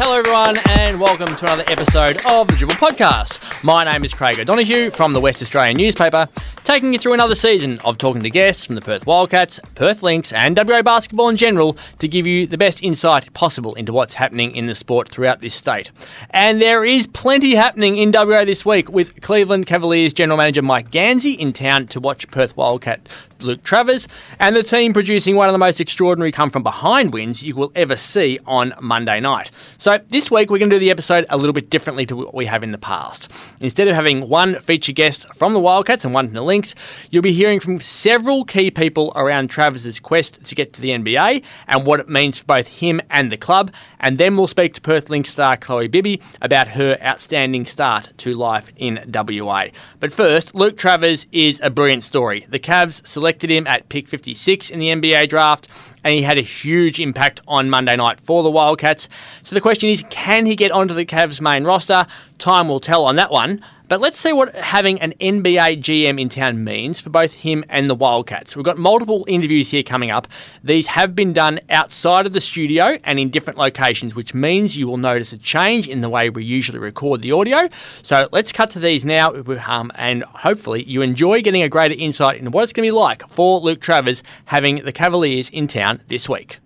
Hello everyone and welcome to another episode of the Dribble Podcast. My name is Craig O'Donoghue from the West Australian newspaper, taking you through another season of talking to guests from the Perth Wildcats, Perth Lynx and WA Basketball in general to give you the best insight possible into what's happening in the sport throughout this state. And there is plenty happening in WA this week with Cleveland Cavaliers General Manager Mike Gansey in town to watch Perth Wildcat Luke Travers and the team producing one of the most extraordinary come-from-behind wins you will ever see on Monday night. So this week we're going to do the episode a little bit differently to what we have in the past. Instead of having one feature guest from the Wildcats and one from the Lynx, you'll be hearing from several key people around Travers' quest to get to the NBA and what it means for both him and the club, and then we'll speak to Perth Lynx star Chloe Bibby about her outstanding start to life in WA. But first, Luke Travers is a brilliant story. The Cavs selected him at pick 56 in the NBA draft, and he had a huge impact on Monday night for the Wildcats. So the question is, can he get onto the Cavs' main roster? Time will tell on that one. But let's see what having an NBA GM in town means for both him and the Wildcats. We've got multiple interviews here coming up. These have been done outside of the studio and in different locations, which means you will notice a change in the way we usually record the audio. So let's cut to these now, and hopefully you enjoy getting a greater insight into what it's going to be like for Luke Travers having the Cavaliers in town this week.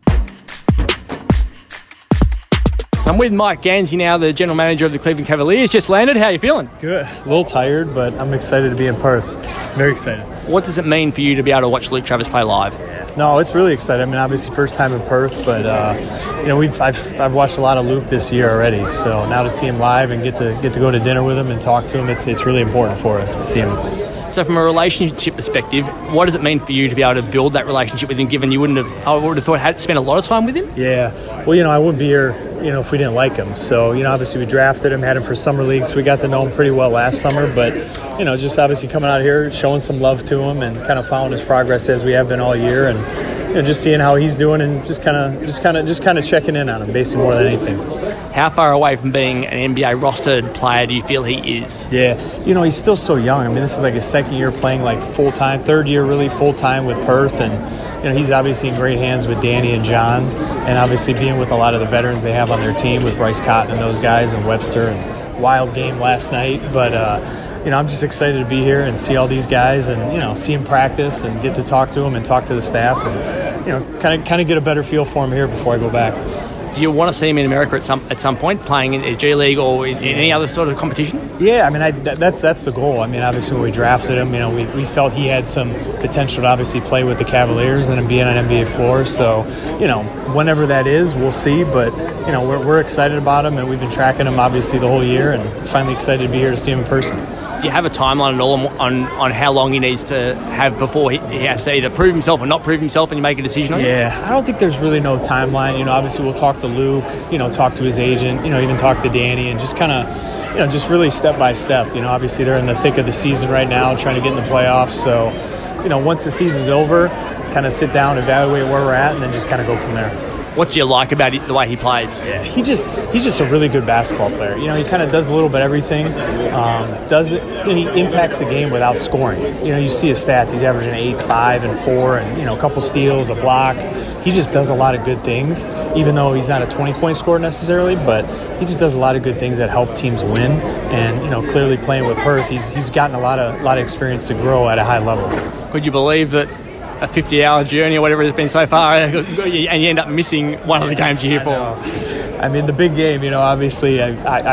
So I'm with Mike Gansey now, the general manager of the Cleveland Cavaliers. Just landed. How are you feeling? Good. A little tired, but I'm excited to be in Perth. Very excited. What does it mean for you to be able to watch Luke Travers play live? No, it's really exciting. I mean, obviously, first time in Perth, but I've watched a lot of Luke this year already. So now to see him live and get to go to dinner with him and talk to him, it's really important for us to see him. So from a relationship perspective, what does it mean for you to be able to build that relationship with him, given I would have thought had spent a lot of time with him? Yeah. Well, I wouldn't be here, if we didn't like him. So, obviously we drafted him, had him for summer leagues. So we got to know him pretty well last summer, but, just obviously coming out here, showing some love to him and kind of following his progress as we have been all year and, just seeing how he's doing and just kind of checking in on him basically more than anything. How far away from being an NBA rostered player do you feel he is? Yeah, he's still so young. I mean, this is like his second year playing like full-time, third year really full-time with Perth, and he's obviously in great hands with Danny and John, and obviously being with a lot of the veterans they have on their team with Bryce Cotton and those guys and Webster. And wild game last night, but I'm just excited to be here and see all these guys and, see him practice and get to talk to him and talk to the staff and, kind of get a better feel for him here before I go back. Do you want to see him in America at some point, playing in a G League or in any other sort of competition? Yeah, I mean, that's the goal. I mean, obviously when we drafted him, we felt he had some potential to obviously play with the Cavaliers and be on an NBA floor. So, whenever that is, we'll see. But, we're excited about him, and we've been tracking him obviously the whole year and finally excited to be here to see him in person. Do you have a timeline at all on how long he needs to have before he has to either prove himself or not prove himself and you make a decision on it? Yeah, I don't think there's really no timeline. Obviously we'll talk to Luke, talk to his agent, even talk to Danny and just kind of, just really step by step. Obviously they're in the thick of the season right now trying to get in the playoffs. So, once the season's over, kind of sit down, evaluate where we're at and then just kind of go from there. What do you like about it, the way he plays? Yeah, he's just a really good basketball player. He kind of does a little bit of everything. And he impacts the game without scoring. You see his stats. He's averaging 8, 5, and 4, and a couple steals, a block. He just does a lot of good things, even though he's not a 20-point scorer necessarily. But he just does a lot of good things that help teams win. And clearly playing with Perth, he's gotten a lot of experience to grow at a high level. Could you believe that? A 50-hour journey or whatever it's been so far, and you end up missing one of the games you're here for. I mean, the big game, obviously, I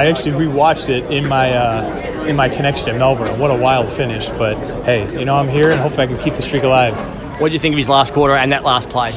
actually rewatched it in my connection in Melbourne. What a wild finish, but hey, I'm here and hopefully I can keep the streak alive. What do you think of his last quarter and that last play?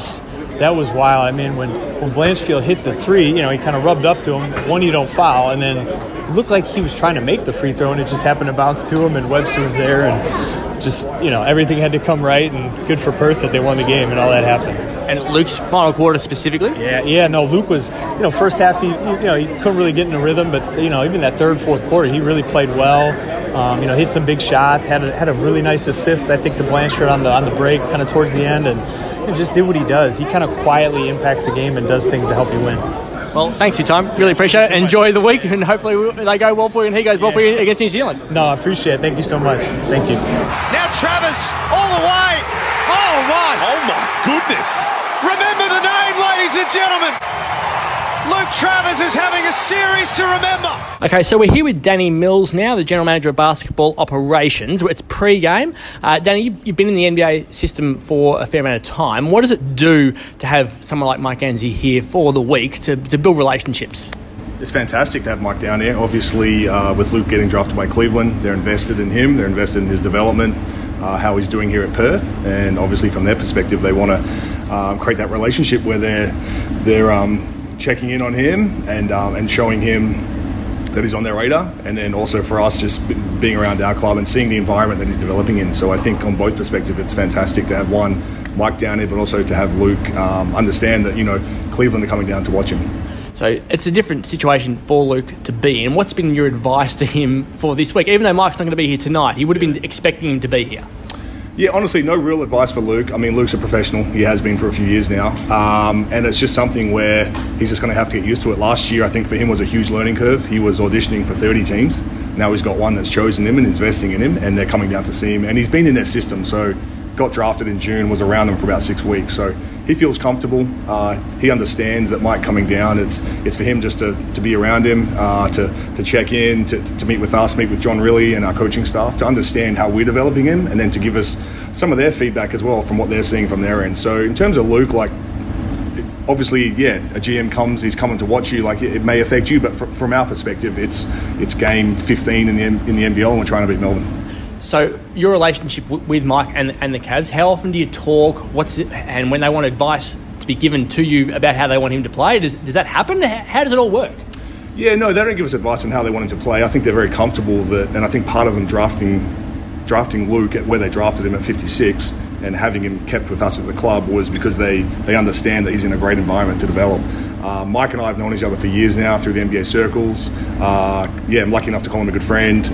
That was wild. I mean, when Blanchfield hit the three, he kind of rubbed up to him. One, you don't foul, and then it looked like he was trying to make the free throw and it just happened to bounce to him and Webster was there and just, everything had to come right, and good for Perth that they won the game and all that happened. And Luke's final quarter specifically? Yeah, Luke was, first half, he couldn't really get in a rhythm, but, even that third, fourth quarter, he really played well, hit some big shots, had a really nice assist, I think, to Blanchard on the break kind of towards the end, and just did what he does. He kind of quietly impacts the game and does things to help you win. Well, thanks for your time. Really appreciate it. Enjoy the week, and hopefully they go well for you and he goes well for you against New Zealand. No, I appreciate it. Thank you so much. Thank you. Now Travers, all the way. Oh, my. Oh, my goodness. Remember the name, ladies and gentlemen. Luke Travers is having a series to remember. Okay, so we're here with Danny Mills now, the General Manager of Basketball Operations. It's pre-game. Danny, you've been in the NBA system for a fair amount of time. What does it do to have someone like Mike Gansey here for the week to build relationships? It's fantastic to have Mike down here. Obviously, with Luke getting drafted by Cleveland, they're invested in him. They're invested in his development, how he's doing here at Perth. And obviously, from their perspective, they want to create that relationship where they're checking in on him and showing him that he's on their radar, and then also for us just being around our club and seeing the environment that he's developing in. So I think on both perspectives, it's fantastic to have one, Mike down here, but also to have Luke understand that, you know, Cleveland are coming down to watch him. So it's a different situation for Luke to be in. What's been your advice to him for this week? Even though Mike's not going to be here tonight, he would have been expecting him to be here. Yeah, honestly, no real advice for Luke. I mean, Luke's a professional. He has been for a few years now. And it's just something where he's just going to have to get used to it. Last year, I think for him was a huge learning curve. He was auditioning for 30 teams. Now he's got one that's chosen him and investing in him, and they're coming down to see him. And he's been in their system, so got drafted in June, was around them for about 6 weeks. So he feels comfortable. He understands that Mike coming down, it's for him just to be around him, to check in, to meet with us, meet with John Riley and our coaching staff, to understand how we're developing him, and then to give us some of their feedback as well from what they're seeing from their end. So in terms of Luke, like, obviously, yeah, a GM comes, he's coming to watch you, like it may affect you, but from our perspective, it's game 15 in the NBL, and we're trying to beat Melbourne. So your relationship with Mike and the Cavs, how often do you talk? And when they want advice to be given to you about how they want him to play, does that happen? How does it all work? Yeah, no, they don't give us advice on how they want him to play. I think they're very comfortable that, and I think part of them drafting Luke at where they drafted him at 56 and having him kept with us at the club was because they understand that he's in a great environment to develop. Mike and I have known each other for years now through the NBA circles. I'm lucky enough to call him a good friend.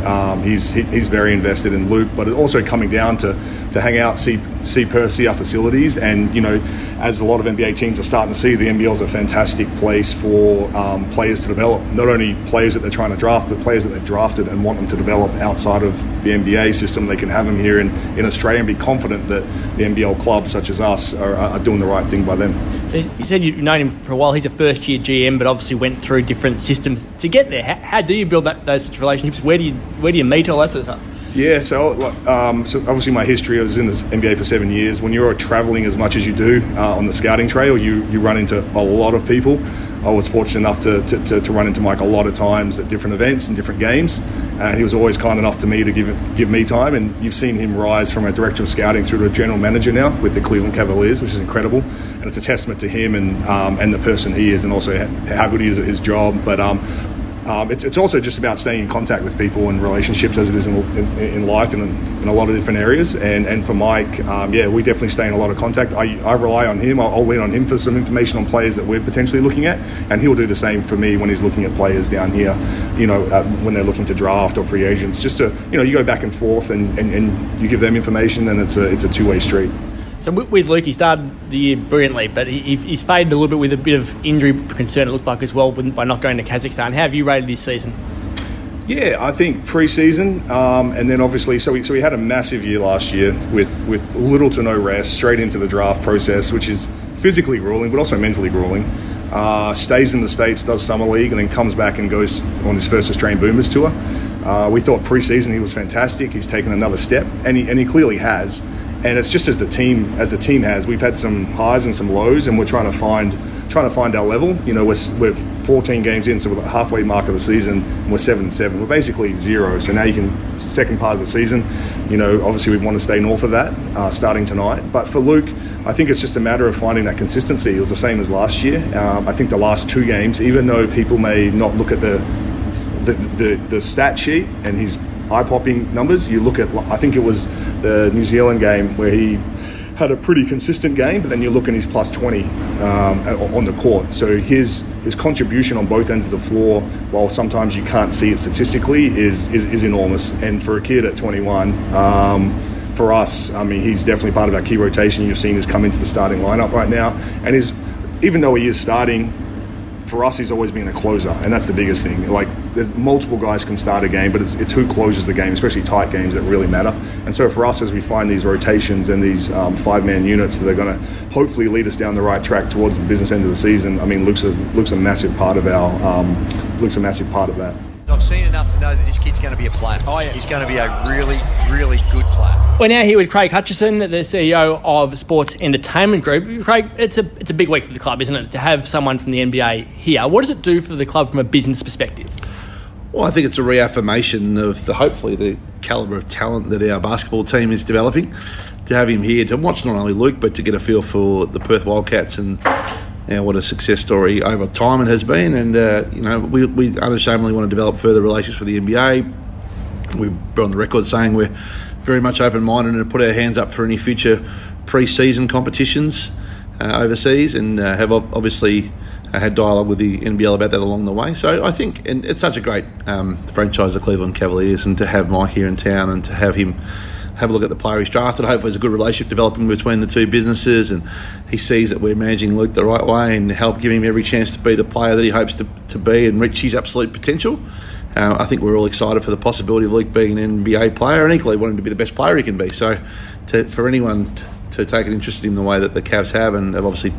He's very invested in Luke, but also coming down to hang out, see Perth, see our facilities. And, you know, as a lot of NBA teams are starting to see, the NBL is a fantastic place for players to develop, not only players that they're trying to draft, but players that they've drafted and want them to develop outside of the NBA system. They can have them here in Australia and be confident that the NBL clubs such as us are doing the right thing by them. So you said you've known him for a while. He's a first-year GM, but obviously went through different systems to get there. How do you build those sorts of relationships? Where do you meet, all that sort of stuff? Yeah, so obviously my history, I was in the NBA for 7 years. When you're travelling as much as you do on the scouting trail, you run into a lot of people. I was fortunate enough to run into Mike a lot of times at different events and different games, and he was always kind enough to me to give me time. And you've seen him rise from a director of scouting through to a general manager now with the Cleveland Cavaliers, which is incredible, and it's a testament to him and the person he is, and also how good he is at his job. But it's also just about staying in contact with people and relationships, as it is in life and in a lot of different areas. And for Mike, we definitely stay in a lot of contact. I rely on him. I'll lean on him for some information on players that we're potentially looking at, and he'll do the same for me when he's looking at players down here, you know, when they're looking to draft or free agents, just to, you know, you go back and forth and you give them information, and it's a two-way street. So with Luke, he started the year brilliantly, but he's faded a little bit with a bit of injury concern, it looked like, as well, by not going to Kazakhstan. How have you rated his season? Yeah, I think pre-season, and then obviously, so he had a massive year last year with little to no rest, straight into the draft process, which is physically grueling, but also mentally grueling. Stays in the States, does summer league, and then comes back and goes on his first Australian Boomers tour. We thought pre-season he was fantastic. He's taken another step, and he clearly has. And it's just as the team has, we've had some highs and some lows, and we're trying to find our level. You know, we're 14 games in, so we're at the halfway mark of the season, and we're 7-7. We're basically zero. So now you can, second part of the season, you know, obviously we want to stay north of that starting tonight. But for Luke, I think it's just a matter of finding that consistency. It was the same as last year. I think the last two games, even though people may not look at the stat sheet and his eye-popping numbers, you look at, I think it was the New Zealand game where he had a pretty consistent game, but then you look and he's plus 20 on the court. So his contribution on both ends of the floor, while sometimes you can't see it statistically, is enormous. And for a kid at 21, for us, I mean, he's definitely part of our key rotation. You've seen us come into the starting lineup right now, and even though he is starting, for us, he's always been a closer, and that's the biggest thing. Like, there's multiple guys can start a game, but it's who closes the game, especially tight games, that really matter. And so for us, as we find these rotations and these five-man units that are going to hopefully lead us down the right track towards the business end of the season, I mean, Luke's a massive part of our Luke's a massive part of that. I've seen enough to know that this kid's going to be a player. Oh, yeah. He's going to be a really, really good player. We're now here with Craig Hutchison, the CEO of Sports Entertainment Group. Craig, it's a big week for the club, isn't it, to have someone from the NBA here? What does it do for the club from a business perspective? Well, I think it's a reaffirmation of hopefully the calibre of talent that our basketball team is developing. To have him here, to watch not only Luke, but to get a feel for the Perth Wildcats and... Yeah, what a success story over time it has been, and we unashamedly want to develop further relations with the NBA. We've been on the record saying we're very much open-minded and put our hands up for any future pre-season competitions overseas, and have obviously had dialogue with the NBL about that along the way. So I think, and it's such a great franchise, the Cleveland Cavaliers, and to have Mike here in town and to have him have a look at the player he's drafted. Hopefully there's a good relationship developing between the two businesses, and he sees that we're managing Luke the right way and help give him every chance to be the player that he hopes to be and reach his absolute potential. I think we're all excited for the possibility of Luke being an NBA player and equally wanting to be the best player he can be. So for anyone to take an interest in him the way that the Cavs have, and have obviously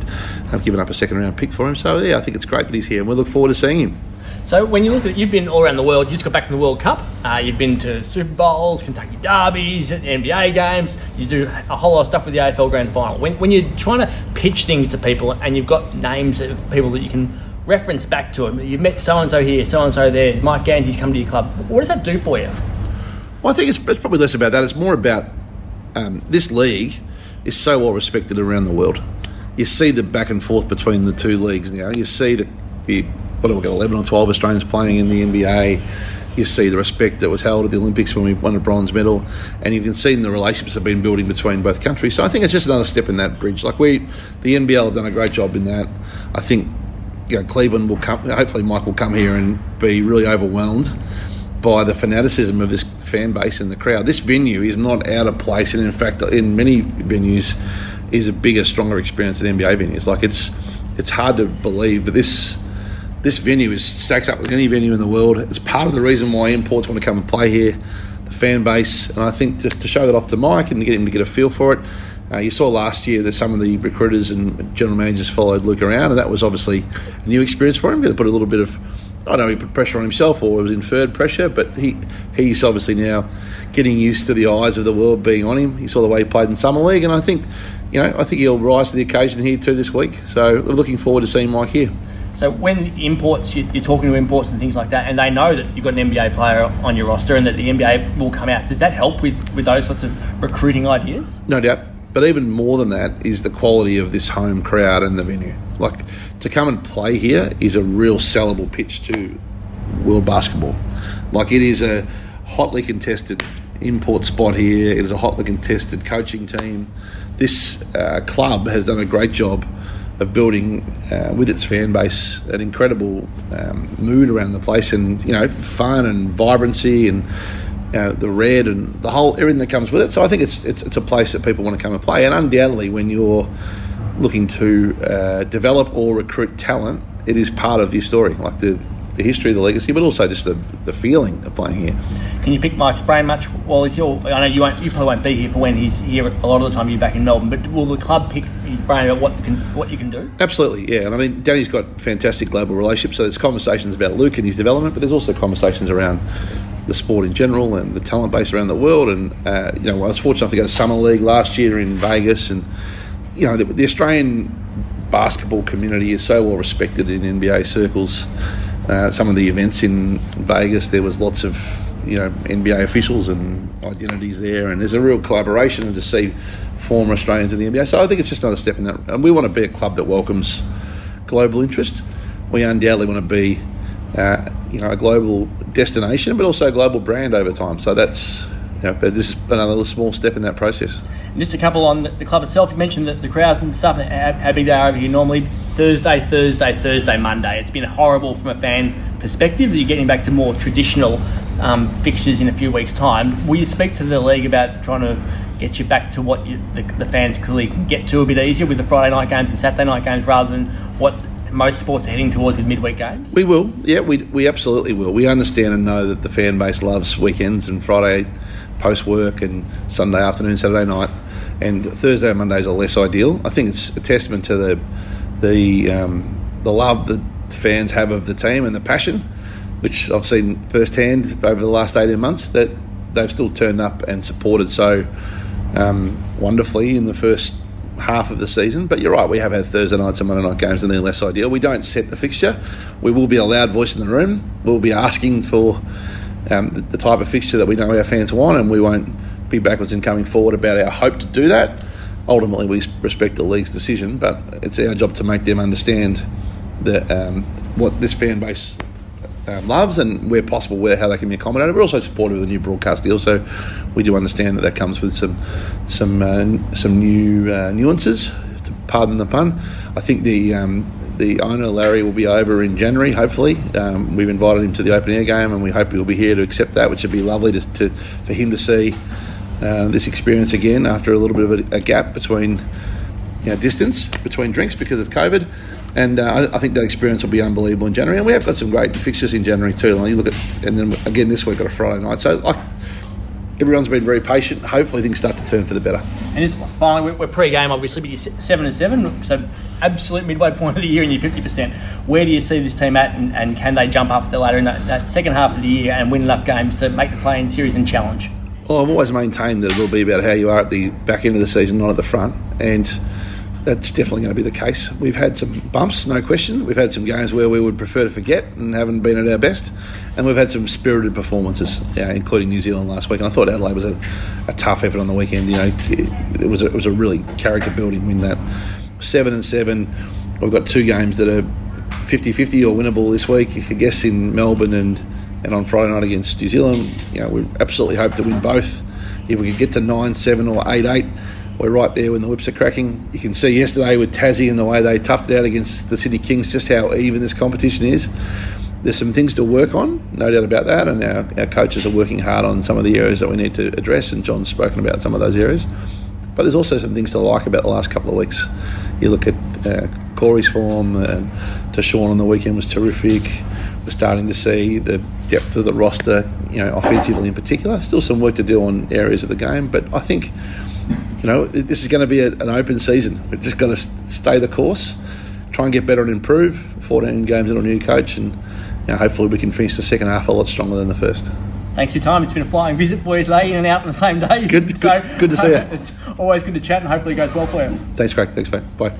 have given up a second round pick for him. So yeah, I think it's great that he's here and we look forward to seeing him. So when you look at it, you've been all around the world. You just got back from the World Cup. You've been to Super Bowls, Kentucky Derbies, NBA games. You do a whole lot of stuff with the AFL Grand Final. When you're trying to pitch things to people and you've got names of people that you can reference back to them, you've met so-and-so here, so-and-so there, Mike Gansey's come to your club. What does that do for you? Well, I think it's probably less about that. It's more about this league is so well respected around the world. You see the back and forth between the two leagues now. You see that the... What have we got, 11 or 12 Australians playing in the NBA? You see the respect that was held at the Olympics when we won a bronze medal, and you can see the relationships have been building between both countries. So I think it's just another step in that bridge. Like the NBL have done a great job in that. I think Cleveland will come. Hopefully, Mike will come here and be really overwhelmed by the fanaticism of this fan base and the crowd. This venue is not out of place, and in fact, in many venues, is a bigger, stronger experience than NBA venues. Like it's hard to believe that this. This venue stacks up with any venue in the world. It's part of the reason why imports want to come and play here, the fan base. And I think to show that off to Mike and to get him to get a feel for it, you saw last year that some of the recruiters and general managers followed Luke around, and that was obviously a new experience for him. He put a little bit of, I don't know, he put pressure on himself or it was inferred pressure, but he's obviously now getting used to the eyes of the world being on him. He saw the way he played in Summer League, and I think he'll rise to the occasion here too this week. So we're looking forward to seeing Mike here. So when imports, you're talking to imports and things like that, and they know that you've got an NBA player on your roster and that the NBA will come out, does that help with those sorts of recruiting ideas? No doubt. But even more than that is the quality of this home crowd and the venue. Like, to come and play here is a real sellable pitch to world basketball. Like, it is a hotly contested import spot here. It is a hotly contested coaching team. This club has done a great job of building with its fan base an incredible mood around the place, and fun and vibrancy and the red and the whole everything that comes with it. So I think it's a place that people want to come and play. And undoubtedly, when you're looking to develop or recruit talent, it is part of your story, like the history, the legacy, but also just the feeling of playing here. Can you pick Mike's brain much while he's here? I know you probably won't be here for when he's here. A lot of the time you're back in Melbourne, but will the club pick his brain about what you can do? Absolutely, yeah. And I mean, Danny's got fantastic global relationships, so there's conversations about Luke and his development, but there's also conversations around the sport in general and the talent base around the world. And I was fortunate enough to go to Summer League last year in Vegas, and the Australian basketball community is so well respected in NBA circles. Some of the events in Vegas, there was lots of NBA officials and identities there, and there's a real collaboration to see former Australians in the NBA. So I think it's just another step in that, and we want to be a club that welcomes global interest. We undoubtedly want to be a global destination, but also a global brand over time. So that's this is another small step in that process. And just a couple on the club itself. You mentioned the crowds and stuff, how big they are over here normally. Thursday, Monday. It's been horrible from a fan perspective. You're getting back to more traditional fixtures in a few weeks' time. Will you speak to the league about trying to get you back to what the fans clearly can get to a bit easier with the Friday night games and Saturday night games rather than what most sports are heading towards with midweek games? We will. Yeah, we absolutely will. We understand and know that the fan base loves weekends and Friday post-work and Sunday afternoon, Saturday night, and Thursday and Mondays are less ideal. I think it's a testament to the love that fans have of the team and the passion, which I've seen firsthand over the last 18 months, that they've still turned up and supported so wonderfully in the first half of the season. But you're right, we have had Thursday nights and Monday night games and they're less ideal. We don't set the fixture. We will be a loud voice in the room. We'll be asking for the type of fixture that we know our fans want, and we won't be backwards in coming forward about our hope to do that. Ultimately, we respect the league's decision, but it's our job to make them understand that what this fan base loves, and where possible, how they can be accommodated. We're also supportive of the new broadcast deal, so we do understand that comes with some new nuances, to pardon the pun. I think the owner, Larry, will be over in January, hopefully. We've invited him to the open air game, and we hope he'll be here to accept that, which would be lovely for him to see this experience again after a little bit of a gap between distance between drinks because of COVID. And I think that experience will be unbelievable in January. And we have got some great fixtures in January too. And you look at, and then again this week on a Friday night. So everyone's been very patient. Hopefully things start to turn for the better. And it's, finally, we're pre-game obviously, but you're 7-7, so absolute midway point of the year and you're 50%. Where do you see this team at, and can they jump up later in that second half of the year and win enough games to make the play-in series and challenge? Well, I've always maintained that it will be about how you are at the back end of the season, not at the front. And that's definitely going to be the case. We've had some bumps, no question. We've had some games where we would prefer to forget and haven't been at our best. And we've had some spirited performances, including New Zealand last week. And I thought Adelaide was a tough effort on the weekend. It was a really character-building win, that. 7-7. We've got two games that are 50-50 or winnable this week, I guess, in Melbourne and on Friday night against New Zealand. We absolutely hope to win both. If we could get to 9-7 or 8-8, we're right there when the whips are cracking. You can see yesterday with Tassie and the way they toughed it out against the Sydney Kings, just how even this competition is. There's some things to work on, no doubt about that, and our coaches are working hard on some of the areas that we need to address, and John's spoken about some of those areas. But there's also some things to like about the last couple of weeks. You look at Corey's form, and Tashawn on the weekend was terrific. We're starting to see the depth of the roster, offensively in particular. Still some work to do on areas of the game, but I think this is going to be an open season. We're just going to stay the course, try and get better and improve. 14 games under a new coach, and hopefully we can finish the second half a lot stronger than the first. Thanks for your time. It's been a flying visit for you today, in and out on the same day. Good to see you. It's always good to chat, and hopefully it goes well for you. Thanks, Craig. Thanks, mate. Bye.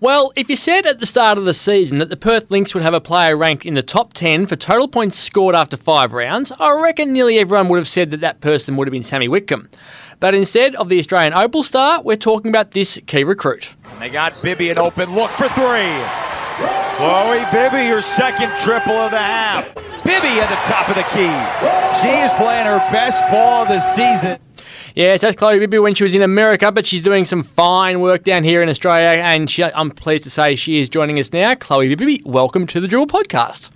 Well, if you said at the start of the season that the Perth Lynx would have a player ranked in the top 10 for total points scored after 5 rounds, I reckon nearly everyone would have said that person would have been Sammy Whitcomb. But instead of the Australian Opal star, we're talking about this key recruit. And they got Bibby an open look for 3. Chloe Bibby, her second triple of the half. Bibby at the top of the key. She is playing her best ball of the season. Yes, that's Chloe Bibby when she was in America, but she's doing some fine work down here in Australia, and I'm pleased to say she is joining us now. Chloe Bibby, welcome to the Dribble podcast.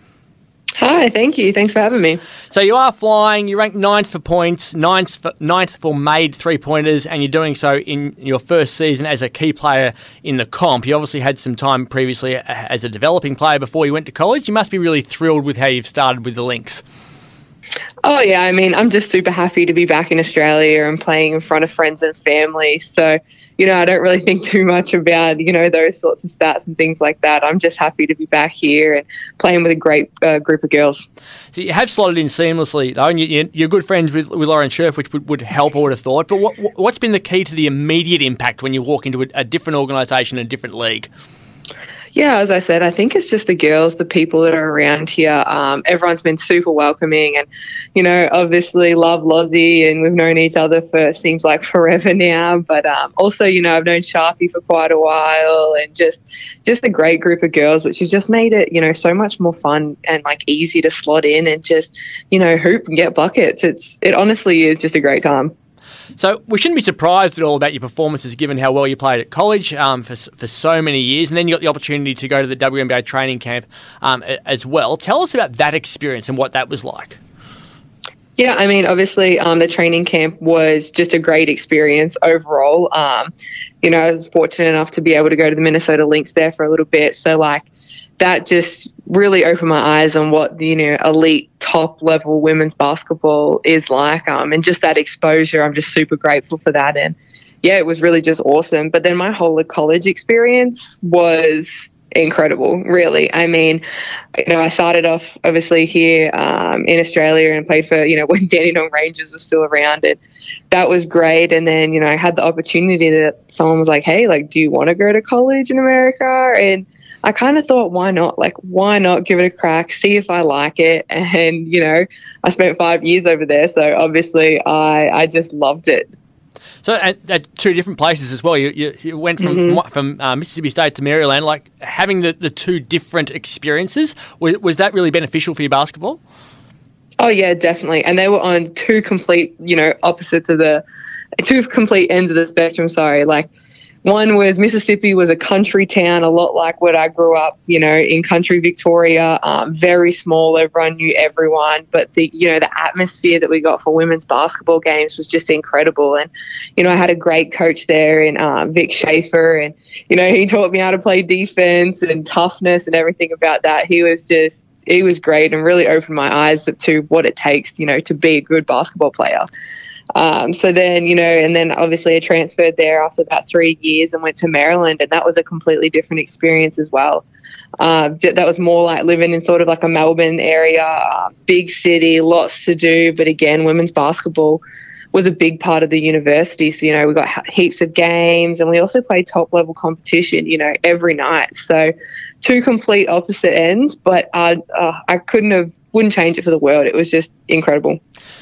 Hi, thank you. Thanks for having me. So you are flying. You rank 9th for points, 9th for made three-pointers, and you're doing so in your first season as a key player in the comp. You obviously had some time previously as a developing player before you went to college. You must be really thrilled with how you've started with the Lynx. Oh, yeah. I mean, I'm just super happy to be back in Australia and playing in front of friends and family. So, I don't really think too much about, those sorts of stats and things like that. I'm just happy to be back here and playing with a great group of girls. So you have slotted in seamlessly, though, and you're good friends with Lauren Scherf, which would help, I would have thought. But what's been the key to the immediate impact when you walk into a different organisation and a different league? Yeah, as I said, I think it's just the girls, the people that are around here. Everyone's been super welcoming and, obviously love Lozzie, and we've known each other for seems like forever now. But also, I've known Sharpie for quite a while, and just a great group of girls, which has just made it, so much more fun and like easy to slot in and just, hoop and get buckets. It honestly is just a great time. So we shouldn't be surprised at all about your performances given how well you played at college for so many years, and then you got the opportunity to go to the WNBL training camp as well. Tell us about that experience and what that was like. Yeah, I mean, obviously, the training camp was just a great experience overall. You know, I was fortunate enough to be able to go to the Minnesota Lynx there for a little bit. So, like, that just really opened my eyes on what the, you know, elite top level women's basketball is like. And just that exposure, I'm just super grateful for that. And yeah, it was really just awesome. But then my whole college experience was incredible, really. I mean, you know, I started off obviously here in Australia and played for, you know, when Dandenong Rangers was still around, and that was great. And then, you know, I had the opportunity that someone was like, hey, like, do you want to go to college in America? And I kind of thought, why not? Like, why not give it a crack, see if I like it? And, you know, I spent 5 years over there, so obviously I just loved it. So at two different places as well, you went from Mississippi State to Maryland. Like, having the two different experiences, was that really beneficial for your basketball? Oh, yeah, definitely. And they were on two complete, you know, opposites of the – two complete ends of the spectrum, sorry. Like, one was Mississippi was a country town, a lot like where I grew up, you know, in country Victoria, very small, everyone knew everyone. But, the you know, the atmosphere that we got for women's basketball games was just incredible. And, you know, I had a great coach there in Vic Schaefer, and, you know, he taught me how to play defense and toughness and everything about that. He was great and really opened my eyes to what it takes, you know, to be a good basketball player. So then, you know, and then obviously I transferred there after about 3 years and went to Maryland, and that was a completely different experience as well. That was more like living in sort of like a Melbourne area, big city, lots to do. But again, women's basketball was a big part of the university. So, you know, we got heaps of games, and we also played top level competition, you know, every night. So two complete opposite ends, but I wouldn't change it for the world. It was just incredible.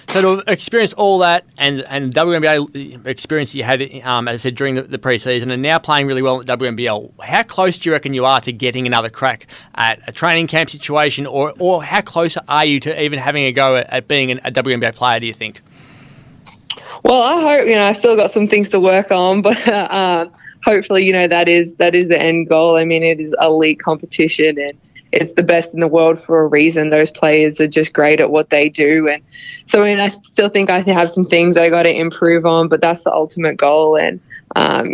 So to experience all that and WNBL experience you had, as I said, during the preseason, and now playing really well at WNBL, how close do you reckon you are to getting another crack at a training camp situation, or how close are you to even having a go at being a WNBL player, do you think? Well, I hope, you know, I still got some things to work on, but hopefully, you know, that is the end goal. I mean, it is elite competition, and it's the best in the world for a reason. Those players are just great at what they do. And so, I mean, I still think I have some things I got to improve on, but that's the ultimate goal. And,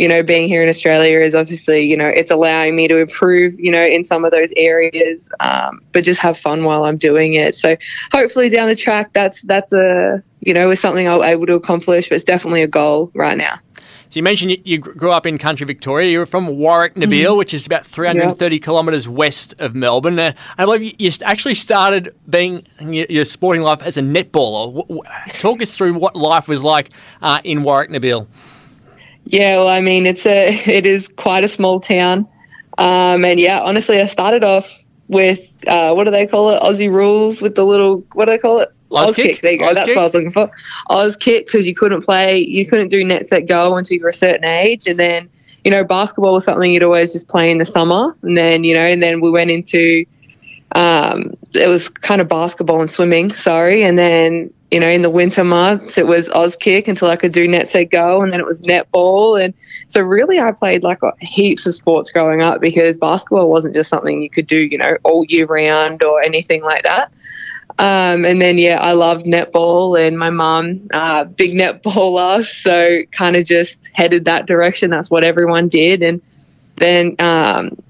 you know, being here in Australia is obviously, you know, it's allowing me to improve, you know, in some of those areas, but just have fun while I'm doing it. So hopefully down the track, that's a, you know, is something I was able to accomplish, but it's definitely a goal right now. So you mentioned you grew up in country Victoria. You were from Warrnambool, which is about 330 kilometres west of Melbourne. I believe you actually started your sporting life as a netballer. Talk us through what life was like in Warrnambool. Yeah, well, I mean, it is quite a small town. And, yeah, honestly, I started off with, what do they call it, Aussie rules with the little, what do they call it? Oz kick. There you go. That's what I was looking for. Oz kick, because you couldn't do net set goal until you were a certain age. And then, you know, basketball was something you'd always just play in the summer. And then, you know, we went into, it was kind of basketball and swimming, sorry. And then, you know, in the winter months, it was Oz kick until I could do net set goal. And then it was netball. And so really I played like heaps of sports growing up, because basketball wasn't just something you could do, you know, all year round or anything like that. And then, yeah, I loved netball, and my mum, big netballer, so kind of just headed that direction. That's what everyone did. And then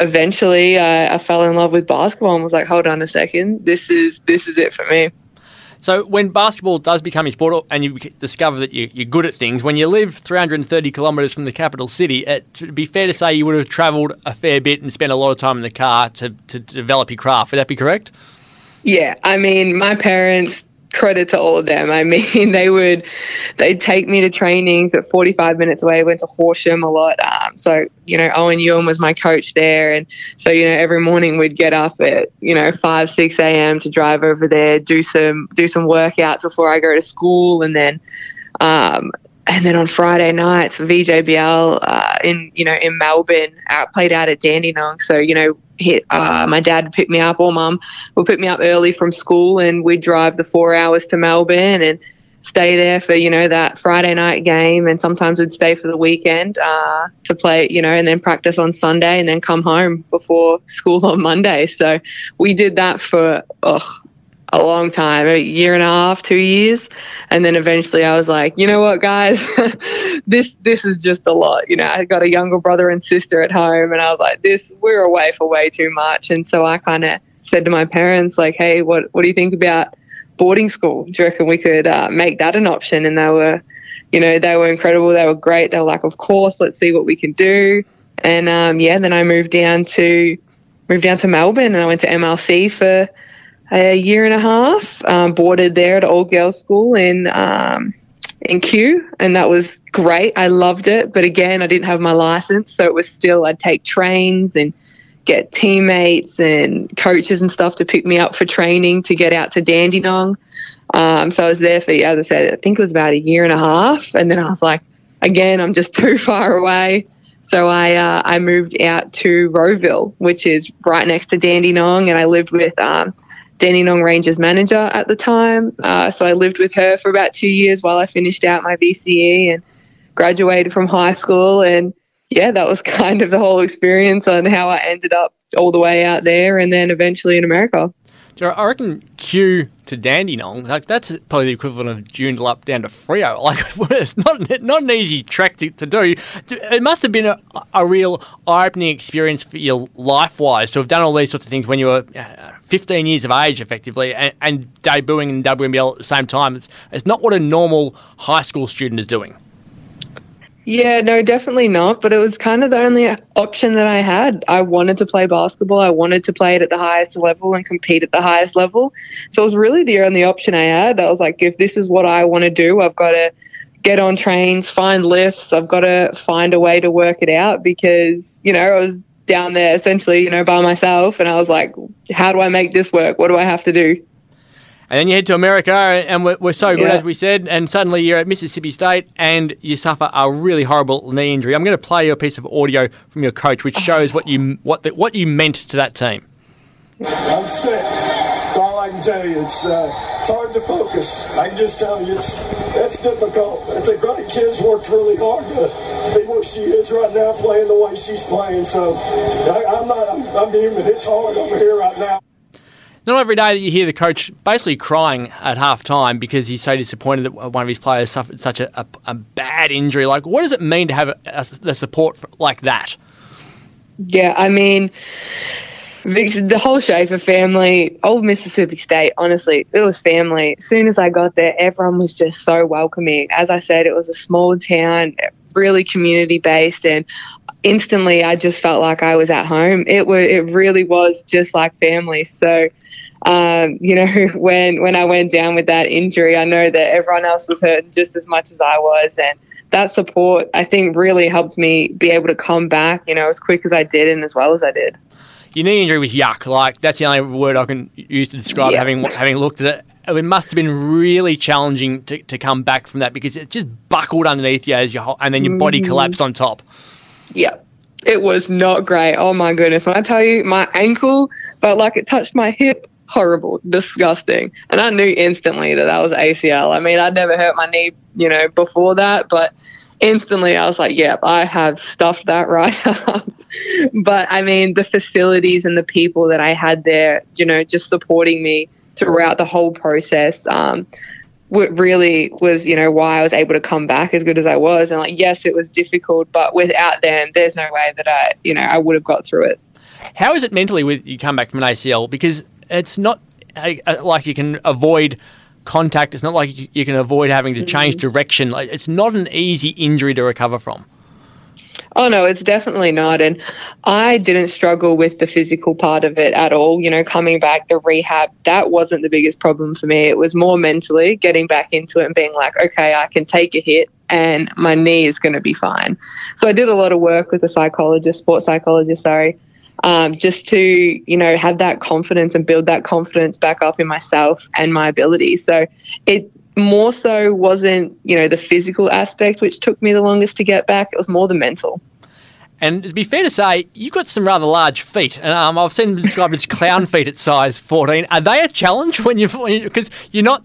eventually I fell in love with basketball and was like, hold on a second, this is it for me. So when basketball does become your sport and you discover that you're good at things, when you live 330 kilometres from the capital city, it would be fair to say you would have travelled a fair bit and spent a lot of time in the car to develop your craft. Would that be correct? Yeah, I mean, my parents, credit to all of them. I mean, they'd take me to trainings at 45 minutes away. I went to Horsham a lot. So, you know, Owen Ewan was my coach there. And so, you know, every morning we'd get up at, you know, 5, 6 a.m. to drive over there, do some workouts before I go to school. And then on Friday nights, VJBL in Melbourne, played out at Dandenong. So, you know, my dad would pick me up, or mum would pick me up early from school, and we'd drive the 4 hours to Melbourne and stay there for, you know, that Friday night game, and sometimes we'd stay for the weekend to play, you know, and then practice on Sunday and then come home before school on Monday. So we did that for a long time, a year and a half, 2 years. And then eventually I was like, you know what, guys, this is just a lot. You know, I got a younger brother and sister at home, and I was like, we're away for way too much. And so I kind of said to my parents, like, hey, what do you think about boarding school? Do you reckon we could make that an option? And they were, you know, they were incredible. They were great. They were like, of course, let's see what we can do. And, yeah, then I moved down to Melbourne, and I went to MLC for a year and a half, boarded there at an all-girls school in Kew, and that was great. I loved it. But, again, I didn't have my licence, so it was still I'd take trains and get teammates and coaches and stuff to pick me up for training to get out to Dandenong. So I was there for, as I said, I think it was about a year and a half. And then I was like, again, I'm just too far away. So I moved out to Roeville, which is right next to Dandenong, and I lived with Dandenong Rangers manager at the time. So I lived with her for about 2 years while I finished out my VCE and graduated from high school. And, yeah, that was kind of the whole experience on how I ended up all the way out there and then eventually in America. I reckon Kew to Dandenong, like, that's probably the equivalent of Joondalup up down to Freo. Like, it's not an easy track to do. It must have been a real eye-opening experience for your life-wise to have done all these sorts of things when you were 15 years of age, effectively, and debuting in WNBL at the same time. It's not what a normal high school student is doing. Yeah, no, definitely not. But it was kind of the only option that I had. I wanted to play basketball. I wanted to play it at the highest level and compete at the highest level. So it was really the only option I had. I was like, if this is what I want to do, I've got to get on trains, find lifts. I've got to find a way to work it out because, you know, I was down there essentially, you know, by myself. And I was like, how do I make this work? What do I have to do? And then you head to America, and we're so good, as we said, and suddenly you're at Mississippi State and you suffer a really horrible knee injury. I'm going to play you a piece of audio from your coach, which shows what you meant to that team. I'm sick. That's all I can tell you. It's hard to focus. I can just tell you it's difficult. It's a great kid's worked really hard to be what she is right now, playing the way she's playing. So I'm human. It's hard over here right now. Not every day that you hear the coach basically crying at halftime because he's so disappointed that one of his players suffered such a bad injury. Like, what does it mean to have a support like that? Yeah, I mean, the whole Schaefer family, old Mississippi State, honestly, it was family. As soon as I got there, everyone was just so welcoming. As I said, it was a small town, really community-based, and instantly I just felt like I was at home. It really was just like family. So, you know, when I went down with that injury, I know that everyone else was hurting just as much as I was. And that support, I think, really helped me be able to come back, you know, as quick as I did and as well as I did. Your knee injury was yuck. Like, that's the only word I can use to describe it, having looked at it. It must have been really challenging to come back from that because it just buckled underneath you and then your body collapsed on top. Yeah, it was not great. Oh, my goodness. When I tell you, my ankle felt like it touched my hip. Horrible, disgusting. And I knew instantly that was ACL. I mean, I'd never hurt my knee, you know, before that, but instantly I was like, yeah, I have stuffed that right up. But, I mean, the facilities and the people that I had there, you know, just supporting me throughout the whole process, what really was, you know, why I was able to come back as good as I was. And, like, yes, it was difficult, but without them, there's no way that I, you know, I would have got through it. How is it mentally with you come back from an ACL? Because it's not like you can avoid contact. It's not like you can avoid having to change direction. Like, it's not an easy injury to recover from. Oh, no, it's definitely not. And I didn't struggle with the physical part of it at all. You know, coming back, the rehab, that wasn't the biggest problem for me. It was more mentally getting back into it and being like, okay, I can take a hit and my knee is going to be fine. So I did a lot of work with a sports psychologist, just to, you know, have that confidence and build that confidence back up in myself and my ability. So it more so wasn't, you know, the physical aspect which took me the longest to get back. It was more the mental. And to be fair to say, you've got some rather large feet. And I've seen them described as clown feet at size 14. Are they a challenge when you, because you're not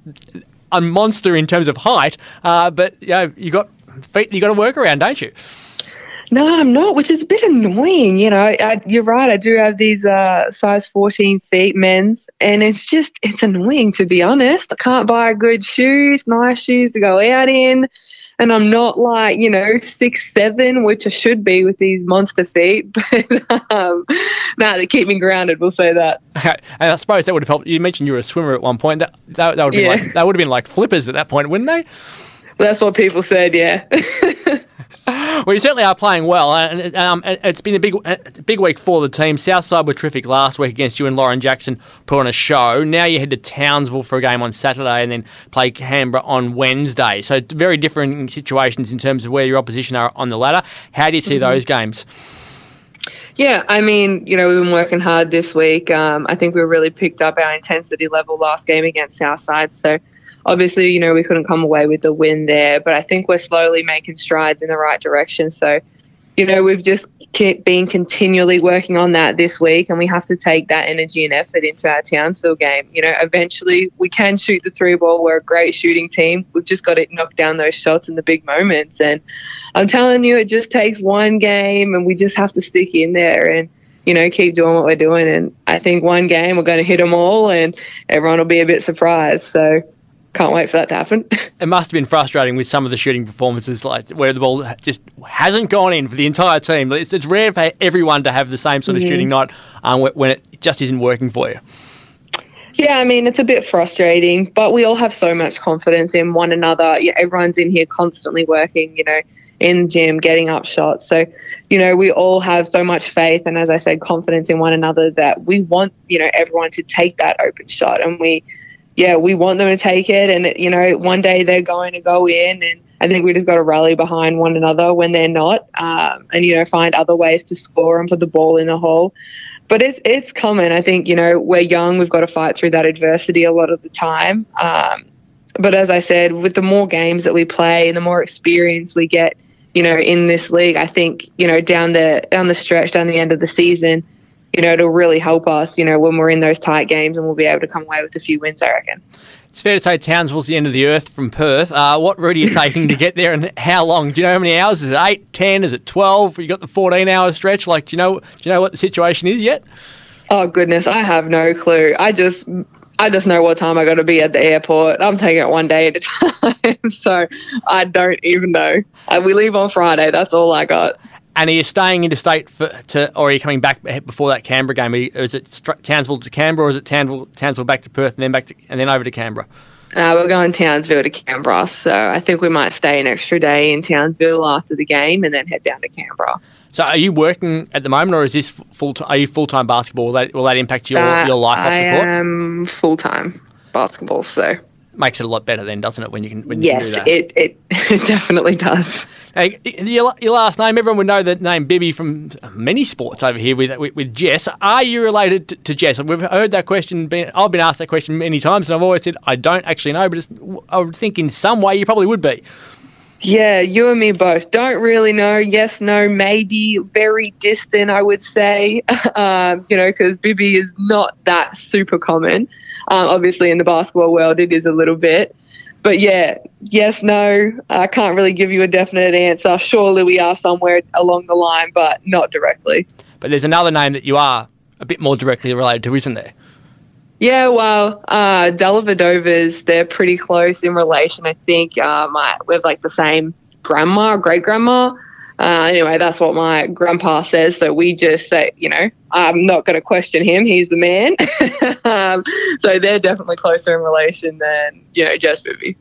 a monster in terms of height, but you know, you've got feet that you've got to work around, don't you? No, I'm not, which is a bit annoying. You know, you're right. I do have these size 14 feet men's, and it's annoying, to be honest. I can't buy good shoes, nice shoes to go out in, and I'm not like, you know, 6'7", which I should be with these monster feet. But no, they keep me grounded. We'll say that. And I suppose that would have helped. You mentioned you were a swimmer at one point. That would have been like, that would have been like flippers at that point, wouldn't they? Well, that's what people said. Yeah. Well, you certainly are playing well, and it's been a big week for the team. Southside were terrific last week against you, and Lauren Jackson put on a show. Now you head to Townsville for a game on Saturday and then play Canberra on Wednesday. So very different situations in terms of where your opposition are on the ladder. How do you see those games? Yeah, I mean, you know, we've been working hard this week. I think we really picked up our intensity level last game against Southside, so obviously, you know, we couldn't come away with the win there, but I think we're slowly making strides in the right direction. So, you know, we've just been continually working on that this week, and we have to take that energy and effort into our Townsville game. You know, eventually we can shoot the three ball. We're a great shooting team. We've just got to knock down those shots in the big moments. And I'm telling you, it just takes one game, and we just have to stick in there and, you know, keep doing what we're doing. And I think one game we're going to hit them all, and everyone will be a bit surprised. So can't wait for that to happen. It must have been frustrating with some of the shooting performances, like where the ball just hasn't gone in for the entire team. It's rare for everyone to have the same sort of shooting night when it just isn't working for you. Yeah, I mean, it's a bit frustrating, but we all have so much confidence in one another. Yeah, everyone's in here constantly working, you know, in the gym, getting up shots. So, you know, we all have so much faith and, as I said, confidence in one another that we want, you know, everyone to take that open shot, and we want them to take it, and, you know, one day they're going to go in, and I think we just got to rally behind one another when they're not, and, you know, find other ways to score and put the ball in the hole. But it's coming. I think, you know, we're young. We've got to fight through that adversity a lot of the time. But as I said, with the more games that we play and the more experience we get, you know, in this league, I think, you know, down the stretch, down the end of the season, you know, it'll really help us, you know, when we're in those tight games, and we'll be able to come away with a few wins, I reckon. It's fair to say Townsville's the end of the earth from Perth. What route are you taking to get there, and how long? Do you know how many hours? Is it 8, 10? Is it 12? You got the 14-hour stretch. Like, do you know what the situation is yet? Oh, goodness, I have no clue. I just know what time I got to be at the airport. I'm taking it one day at a time, so I don't even know. We leave on Friday. That's all I got. And are you staying interstate or are you coming back before that Canberra game? Is it Townsville to Canberra, or is it Townsville back to Perth and then over to Canberra? We're going Townsville to Canberra, so I think we might stay an extra day in Townsville after the game and then head down to Canberra. So are you working at the moment, or is this are you full-time basketball? Will that impact your life off the court? I am full-time basketball, so makes it a lot better then, doesn't it, when you can do that? Yes, it definitely does. Hey, your last name, everyone would know the name Bibby from many sports over here with Jess. Are you related to Jess? We've heard that question. I've been asked that question many times, and I've always said I don't actually know, but I would think in some way you probably would be. Yeah, you and me both. Don't really know. Yes, no, maybe. Very distant, I would say, you know, because Bibby is not that super common. Obviously, in the basketball world, it is a little bit. But, yeah, yes, no, I can't really give you a definite answer. Surely we are somewhere along the line, but not directly. But there's another name that you are a bit more directly related to, isn't there? Yeah, well, Dellavedovas, they're pretty close in relation, I think. We have, like, the same grandma, great-grandma. Anyway, that's what my grandpa says, so we just say, you know, I'm not going to question him. He's the man. So they're definitely closer in relation than, you know, Jess Bibby.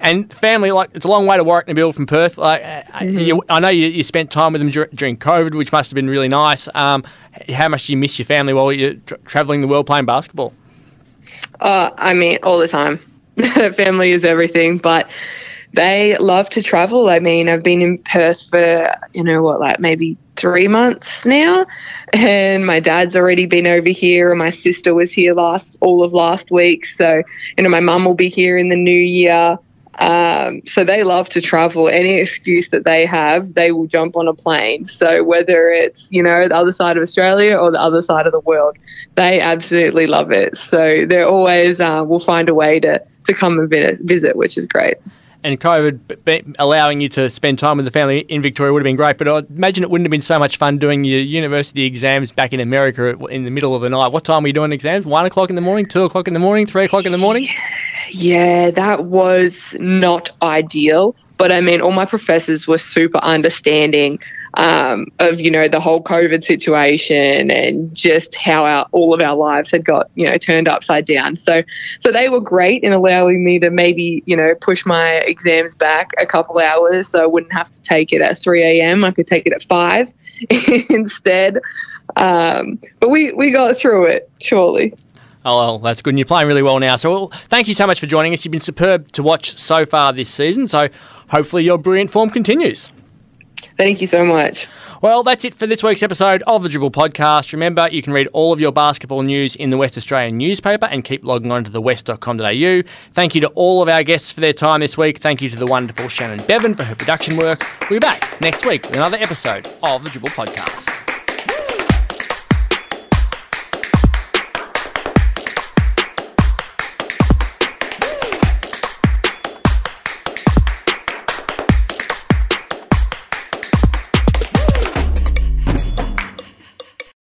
And family, like, it's a long way to Warrnambool from Perth. Like, I know you spent time with them during COVID, which must have been really nice. How much do you miss your family while you're travelling the world playing basketball? I mean, all the time. Family is everything, but they love to travel. I mean, I've been in Perth for, you know, maybe 3 months now. And my dad's already been over here, and my sister was here all of last week. So, you know, my mum will be here in the new year. So they love to travel. Any excuse that they have, they will jump on a plane. So whether it's, you know, the other side of Australia or the other side of the world, they absolutely love it. So they're always will find a way to come and visit, which is great. and COVID allowing you to spend time with the family in Victoria would have been great, but I imagine it wouldn't have been so much fun doing your university exams back in America in the middle of the night. What time were you doing exams? 1 o'clock in the morning, 2 o'clock in the morning, 3 o'clock in the morning? Yeah, that was not ideal, but I mean, all my professors were super understanding of, the whole COVID situation and just how all of our lives had got, turned upside down. So they were great in allowing me to maybe, push my exams back a couple hours so I wouldn't have to take it at 3 a.m. I could take it at 5 instead. But we got through it, surely. Oh, well, that's good. And you're playing really well now. So thank you so much for joining us. You've been superb to watch so far this season. So hopefully your brilliant form continues. Thank you so much. Well, that's it for this week's episode of the Dribble Podcast. Remember, you can read all of your basketball news in the West Australian newspaper and keep logging on to thewest.com.au. Thank you to all of our guests for their time this week. Thank you to the wonderful Shannon Bevan for her production work. We'll be back next week with another episode of the Dribble Podcast.